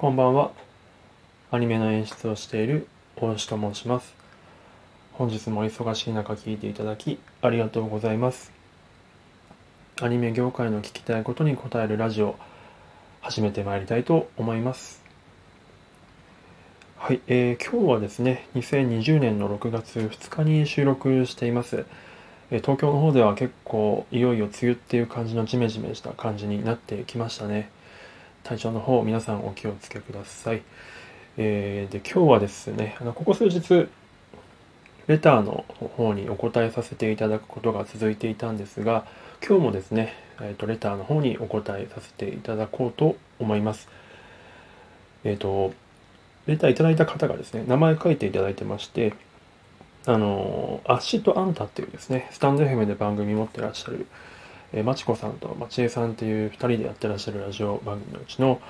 こんばんは。アニメの演出をしている大石と申します。本日も忙しい中聞いていただきありがとうございます。アニメ業界の聞きたいことに答えるラジオ、始めてまいりたいと思います。はい、今日はですね、2020年の6月2日に収録しています。東京の方では結構いよいよ梅雨っていう感じのジメジメした感じになってきましたね。体調の方、皆さんお気をつけください。で今日はですね、ここ数日レターの方にお答えさせていただくことが続いていたんですが、今日もですね、レターの方にお答えさせていただこうと思います。レターいただいた方がですね、名前書いていただいてまして、アッシとアンタっていうですね、スタンドFMで番組持ってらっしゃるまちこさんとまちえさんっていう2人でやってらっしゃるラジオ番組のうちの、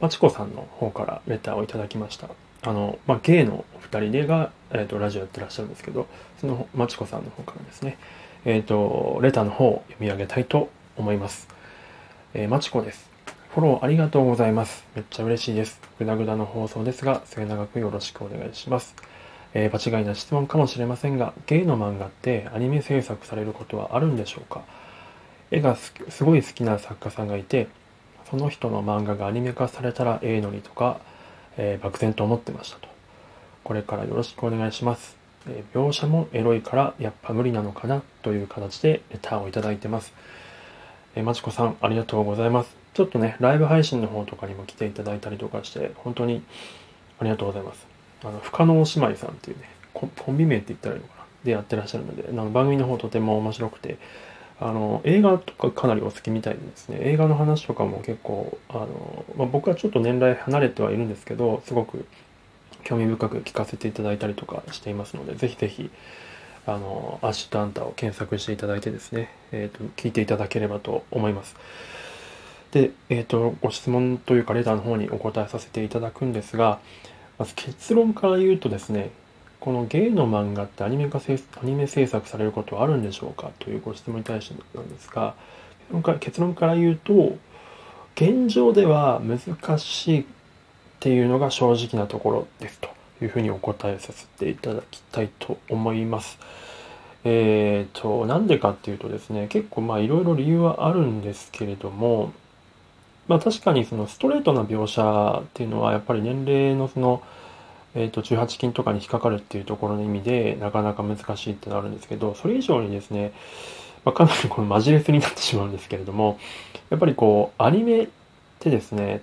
まちこさんの方からレターをいただきました。ゲイの2人でが、ラジオやってらっしゃるんですけど、そのまちこさんの方からですね、レターの方を読み上げたいと思います。まちこです。フォローありがとうございます。めっちゃ嬉しいです。ぐだぐだの放送ですが、末永くよろしくお願いします。場違いな質問かもしれませんが、ゲイの漫画ってアニメ制作されることはあるんでしょうか？絵がすごい好きな作家さんがいて、その人の漫画がアニメ化されたらええのにとか、漠然と思ってましたと。これからよろしくお願いします。描写もエロいからやっぱ無理なのかなという形でレターをいただいてます。まちこさんありがとうございます。ちょっとね、ライブ配信の方とかにも来ていただいたりとかして、本当にありがとうございます。不可能姉妹さんっていうね、コンビ名って言ったらいいのかなでやってらっしゃるので、番組の方とても面白くて、映画とかかなりお好きみたいでですね、映画の話とかも結構、僕はちょっと年代離れてはいるんですけど、すごく興味深く聞かせていただいたりとかしていますので、ぜひぜひ、アッシュとアンタを検索していただいてですね、聞いていただければと思います。で、ご質問というかレターの方にお答えさせていただくんですが、まず結論から言うとですね、このゲイの漫画ってアニメ制作されることはあるんでしょうかというご質問に対してなんですが、結論から言うと、現状では難しいっていうのが正直なところですというふうにお答えさせていただきたいと思います。なんでかっていうとですね、結構いろいろ理由はあるんですけれども、確かにそのストレートな描写っていうのはやっぱり年齢のその、18禁とかに引っかかるっていうところの意味でなかなか難しいってなるんですけど、それ以上にですね、かなりこのマジレスになってしまうんですけれども、やっぱりこうアニメってですね、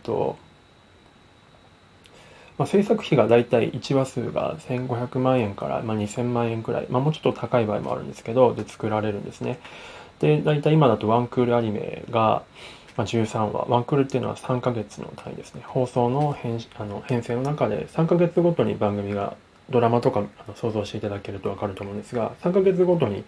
制作費がだいたい1話数が1500万円から、2000万円くらい、もうちょっと高い場合もあるんですけど、で作られるんですね。で、だいたい今だとワンクールアニメが13話、ワンクールっていうのは3ヶ月の単位ですね。放送の編成の中で3ヶ月ごとに番組が、ドラマとか想像していただけるとわかると思うんですが、3ヶ月ごとに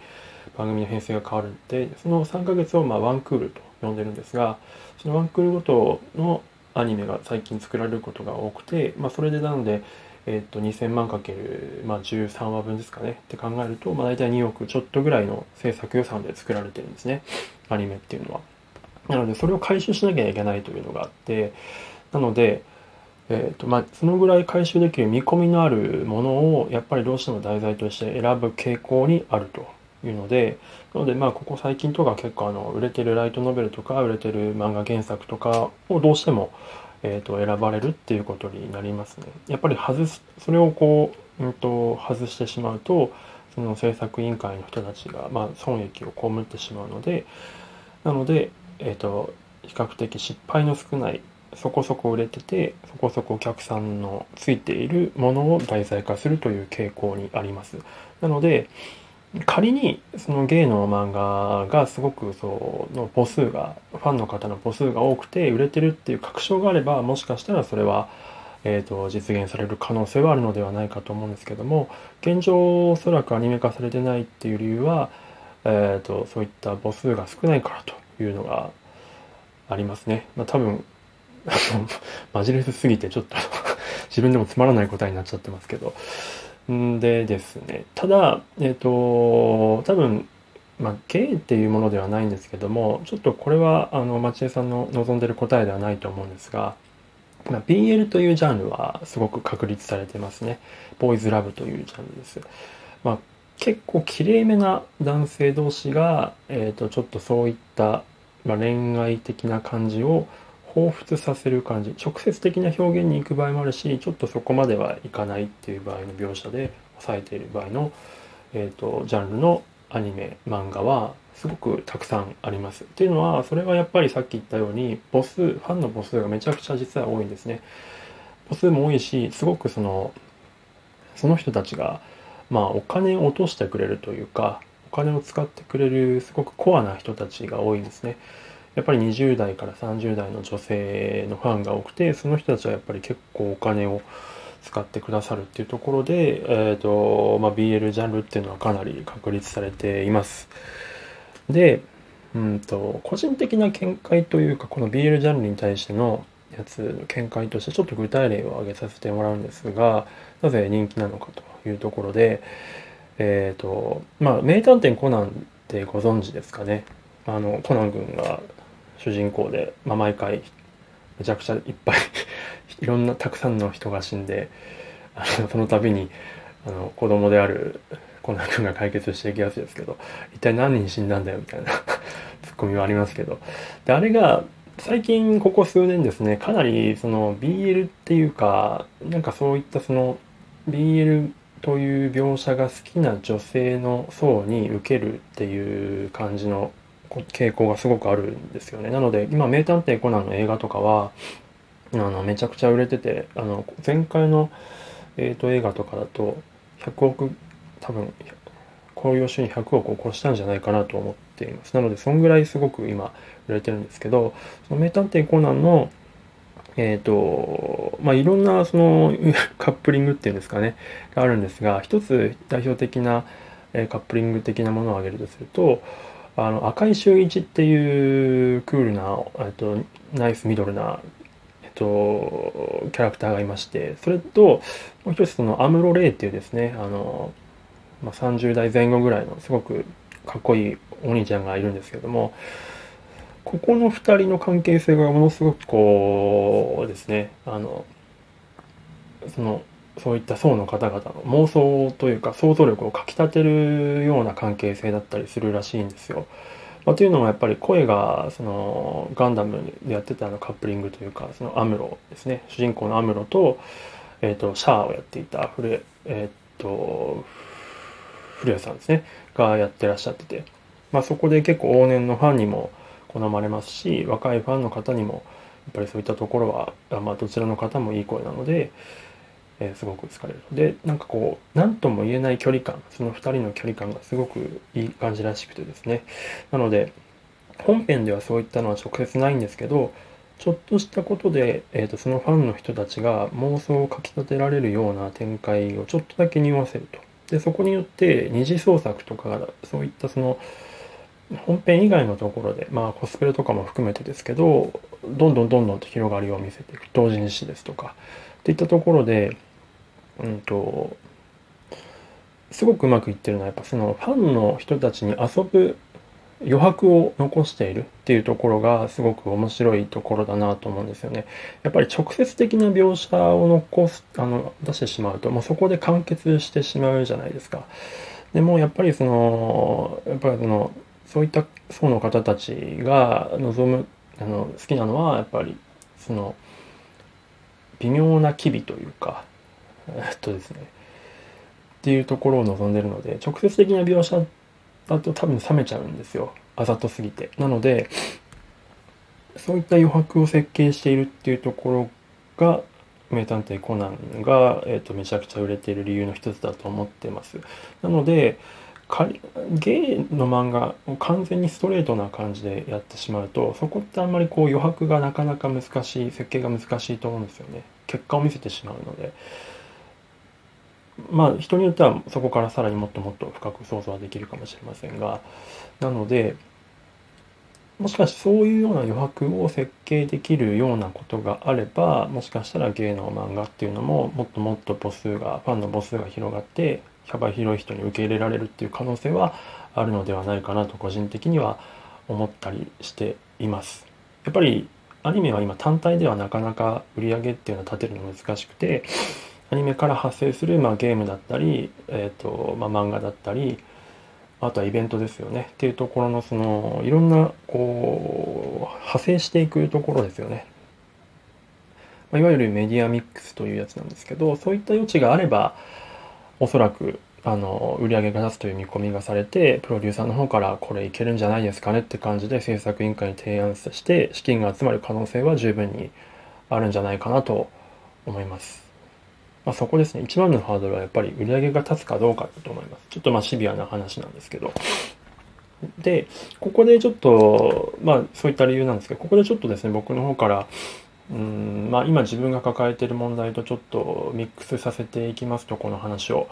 番組の編成が変わるので、その3ヶ月をワンクールと呼んでるんですが、そのワンクールごとのアニメが最近作られることが多くて、それでなので、2000万かける13話分ですかねって考えると、大体2億ちょっとぐらいの制作予算で作られてるんですね、アニメっていうのは。なので、それを回収しなきゃいけないというのがあって、なので、そのぐらい回収できる見込みのあるものを、やっぱりどうしても題材として選ぶ傾向にあるというので、ここ最近とか結構、売れてるライトノベルとか、売れてる漫画原作とかをどうしても、選ばれるっていうことになりますね。やっぱりそれを外してしまうと、その制作委員会の人たちが、損益を被ってしまうので、なので、比較的失敗の少ない、そこそこ売れてて、そこそこお客さんのついているものを題材化するという傾向にあります。なので、仮にそのゲイの漫画がすごく母数が、ファンの方の母数が多くて売れてるっていう確証があれば、もしかしたらそれは、実現される可能性はあるのではないかと思うんですけども、現状おそらくアニメ化されてないっていう理由は、そういった母数が少ないからというのがありますね。多分マジレスすぎてちょっと自分でもつまらない答えになっちゃってますけど。でですね、ただ多分ゲイっていうものではないんですけども、ちょっとこれはまちえさんの望んでる答えではないと思うんですが、BL というジャンルはすごく確立されてますね。ボーイズラブというジャンルです。まあ、結構きれいめな男性同士が、ちょっとそういった、まあ、恋愛的な感じを彷彿させる感じ、直接的な表現に行く場合もあるし、ちょっとそこまではいかないっていう場合の描写で抑えている場合の、ジャンルのアニメ、漫画はすごくたくさんあります。っていうのは、それはやっぱりさっき言ったようにファンの母数がめちゃくちゃ実は多いんですね。母数も多いし、すごくその人たちが、まあ、お金を落としてくれるというか、お金を使ってくれるすごくコアな人たちが多いんですね。やっぱり20代から30代の女性のファンが多くて、その人たちはやっぱり結構お金を使ってくださるっていうところで、まあ、BL ジャンルっていうのはかなり確立されています。で、個人的な見解というか、この BL ジャンルに対してのやつの見解として、ちょっと具体例を挙げさせてもらうんですが、なぜ人気なのかというところで、まあ、名探偵コナンってご存知ですかね。コナン君が主人公で、まあ、毎回めちゃくちゃいっぱいいろんなたくさんの人が死んで、その度に子供であるコナン君が解決していくやつですけど、一体何人死んだんだよみたいなツッコミはありますけど、であれが最近ここ数年ですね、かなりBL っていうか、なんかそういったBL という描写が好きな女性の層に受けるっていう感じの傾向がすごくあるんですよね。なので今名探偵コナンの映画とかはめちゃくちゃ売れてて、前回の、映画とかだと100億、多分興行収入100億を超したんじゃないかなと思っています。なのでそんぐらいすごく今売れてるんですけど、その名探偵コナンの、まあ、いろんなカップリングっていうんですかね、があるんですが、一つ代表的な、カップリング的なものを挙げるとすると、赤井秀一っていうクールな、ナイスミドルなキャラクターがいまして、それともう一つアムロレイっていうですね、まあ、30代前後ぐらいのすごくかっこいいお兄ちゃんがいるんですけども、ここの2人の関係性がものすごくこうですね、そういった層の方々の妄想というか想像力をかきたてるような関係性だったりするらしいんですよ。まあ、というのもやっぱり声がガンダムでやってたカップリングというか、アムロですね、主人公のアムロと、シャアをやっていた古谷さんですねがやってらっしゃってて、まあ、そこで結構往年のファンにも好まれますし、若いファンの方にもやっぱりそういったところは、まあ、どちらの方もいい声なので、すごく好かれる。で、なんかこう何とも言えない距離感、その2人の距離感がすごくいい感じらしくてですね、なので本編ではそういったのは直接ないんですけど、ちょっとしたことで、そのファンの人たちが妄想をかきたてられるような展開をちょっとだけ匂わせると。で、そこによって二次創作とか、そういった本編以外のところで、まあ、コスプレとかも含めてですけど、どんどんと広がりを見せていく同人誌ですとかっていったところで、すごくうまくいってるのは、やっぱファンの人たちに遊ぶ余白を残しているっていうところがすごく面白いところだなと思うんですよね。やっぱり直接的な描写を出してしまうと、もうそこで完結してしまうじゃないですか。でもやっぱりそういった層の方たちが望む好きなのは、やっぱり微妙な機微というかですね、っていうところを望んでるので、直接的な描写だと多分冷めちゃうんですよ、あざとすぎて。なのでそういった余白を設計しているっていうところが、名探偵コナンが、めちゃくちゃ売れている理由の一つだと思ってます。なのでゲイの漫画を完全にストレートな感じでやってしまうと、そこってあんまり余白がなかなか難しい、設計が難しいと思うんですよね。結果を見せてしまうので、まあ、人によってはそこからさらにもっともっと深く想像はできるかもしれませんが、なのでもしかしてそういうような余白を設計できるようなことがあれば、もしかしたらゲイの漫画っていうのももっともっとファンの母数が広がって、幅広い人に受け入れられるっていう可能性はあるのではないかなと個人的には思ったりしています。やっぱりアニメは今単体ではなかなか売り上げっていうのを立てるの難しくて、アニメから発生する、ゲームだったり、漫画だったり、あとはイベントですよねっていうところの、そのいろんなこう派生していくところですよね。いわゆるメディアミックスというやつなんですけど、そういった余地があればおそらく売り上げが出すという見込みがされて、プロデューサーの方からこれいけるんじゃないですかねって感じで制作委員会に提案して資金が集まる可能性は十分にあるんじゃないかなと思います。そこですね。一番のハードルはやっぱり売り上げが立つかどうかだと思います。ちょっとシビアな話なんですけど。で、ここでちょっと、そういった理由なんですけど、ここでちょっとですね、僕の方から、今自分が抱えている問題とちょっとミックスさせていきますと、この話を。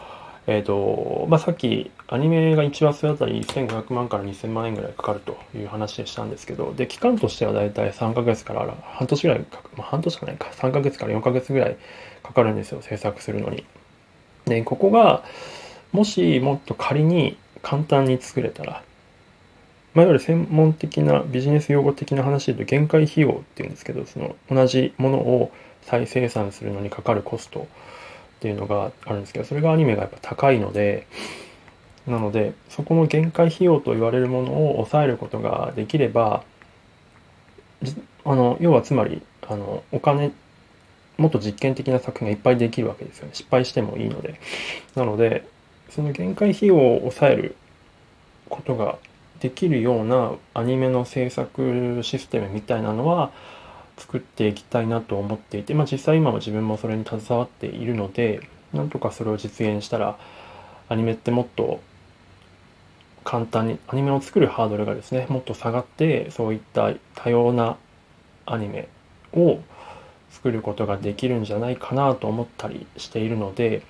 さっきアニメが1話数あたり1500万から2000万円ぐらいかかるという話でしたんですけど、で、期間としてはだいたい3ヶ月から半年ぐらいか、半年じゃないか、3ヶ月から4ヶ月ぐらいかかるんですよ、制作するのに。で、ここが、もしもっと仮に簡単に作れたら、いわゆる専門的なビジネス用語的な話で言うと限界費用っていうんですけど、その同じものを再生産するのにかかるコスト、っていうのがあるんですけど、それがアニメがやっぱ高いので、なのでそこの限界費用と言われるものを抑えることができれば、要はつまりお金、もっと実験的な作品がいっぱいできるわけですよね。失敗してもいいので。なのでその限界費用を抑えることができるようなアニメの制作システムみたいなのは作っていきたいなと思っていて、実際今は自分もそれに携わっているので、なんとかそれを実現したら、アニメってもっと簡単に、アニメを作るハードルがですね、もっと下がって、そういった多様なアニメを作ることができるんじゃないかなと思ったりしているので、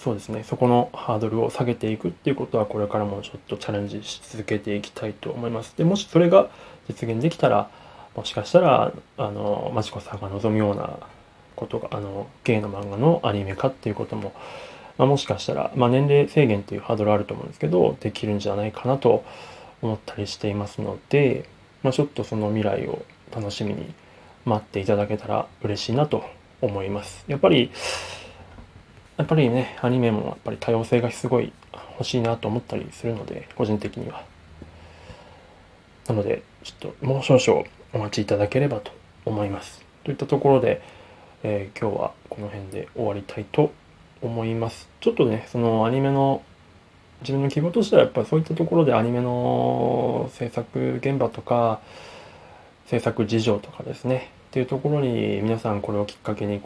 そうですね、そこのハードルを下げていくっていうことは、これからもちょっとチャレンジし続けていきたいと思います。で、もしそれが実現できたら、もしかしたら、まちこさんが望むようなことが、ゲイの漫画のアニメ化っていうことも、もしかしたら、年齢制限っていうハードルあると思うんですけど、できるんじゃないかなと思ったりしていますので、ちょっとその未来を楽しみに待っていただけたら嬉しいなと思います。やっぱりね、アニメもやっぱり多様性がすごい欲しいなと思ったりするので、個人的には。なので、ちょっともう少々お待ちいただければと思います。といったところで、今日はこの辺で終わりたいと思います。ちょっとね、そのアニメの、自分の希望としてはやっぱりそういったところでアニメの制作現場とか、制作事情とかですね、っていうところに皆さんこれをきっかけに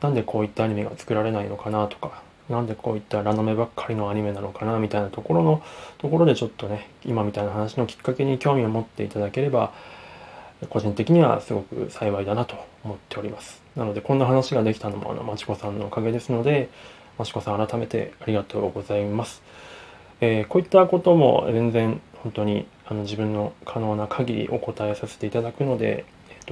なんでこういったアニメが作られないのかなとか、なんでこういったラノベばっかりのアニメなのかなみたいなところでちょっとね、今みたいな話のきっかけに興味を持っていただければ、個人的にはすごく幸いだなと思っております。なのでこんな話ができたのもまちこさんのおかげですので、まちこさん改めてありがとうございます。こういったことも全然本当に自分の可能な限りお答えさせていただくので、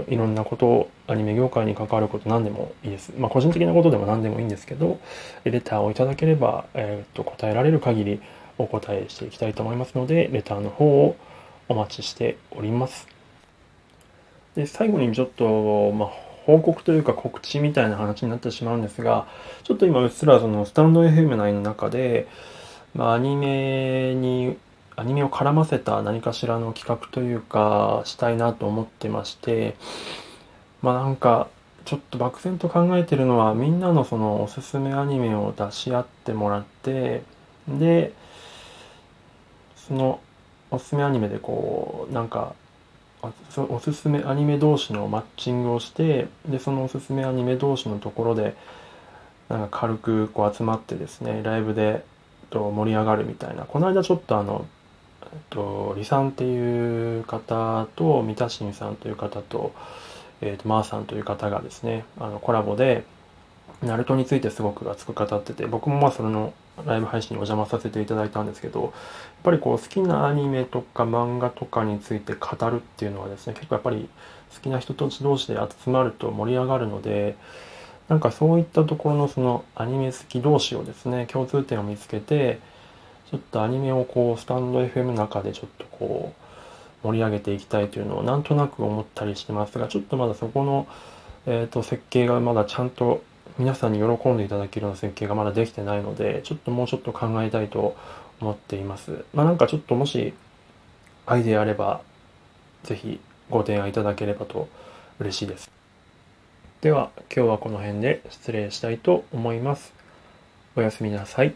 いろんなことをアニメ業界に関わること何でもいいです。個人的なことでも何でもいいんですけど、レターをいただければ、答えられる限りお答えしていきたいと思いますので、レターの方をお待ちしております。で、最後にちょっと、報告というか告知みたいな話になってしまうんですが、ちょっと今うっすらそのスタンド FM 内の中で、アニメを絡ませた何かしらの企画というかしたいなと思ってまして、なんかちょっと漠然と考えてるのは、みんなのそのおすすめアニメを出し合ってもらって、でそのおすすめアニメでなんかおすすめアニメ同士のマッチングをして、でそのおすすめアニメ同士のところでなんか軽く集まってですね、ライブで盛り上がるみたいな。この間ちょっと李さんっていう方と三田新さんという方と、まーさんという方がですね、コラボでナルトについてすごく熱く語ってて、僕もそれのライブ配信にお邪魔させていただいたんですけど、やっぱり好きなアニメとか漫画とかについて語るっていうのはですね、結構やっぱり好きな人同士で集まると盛り上がるので、なんかそういったところのそのアニメ好き同士をですね、共通点を見つけて、ちょっとアニメをスタンド FM の中でちょっと盛り上げていきたいというのをなんとなく思ったりしてますが、ちょっとまだそこの、設計がまだちゃんと皆さんに喜んでいただけるような設計がまだできてないので、もうちょっと考えたいと思っています。なんかちょっともしアイデアあればぜひご提案いただければと嬉しいです。では今日はこの辺で失礼したいと思います。おやすみなさい。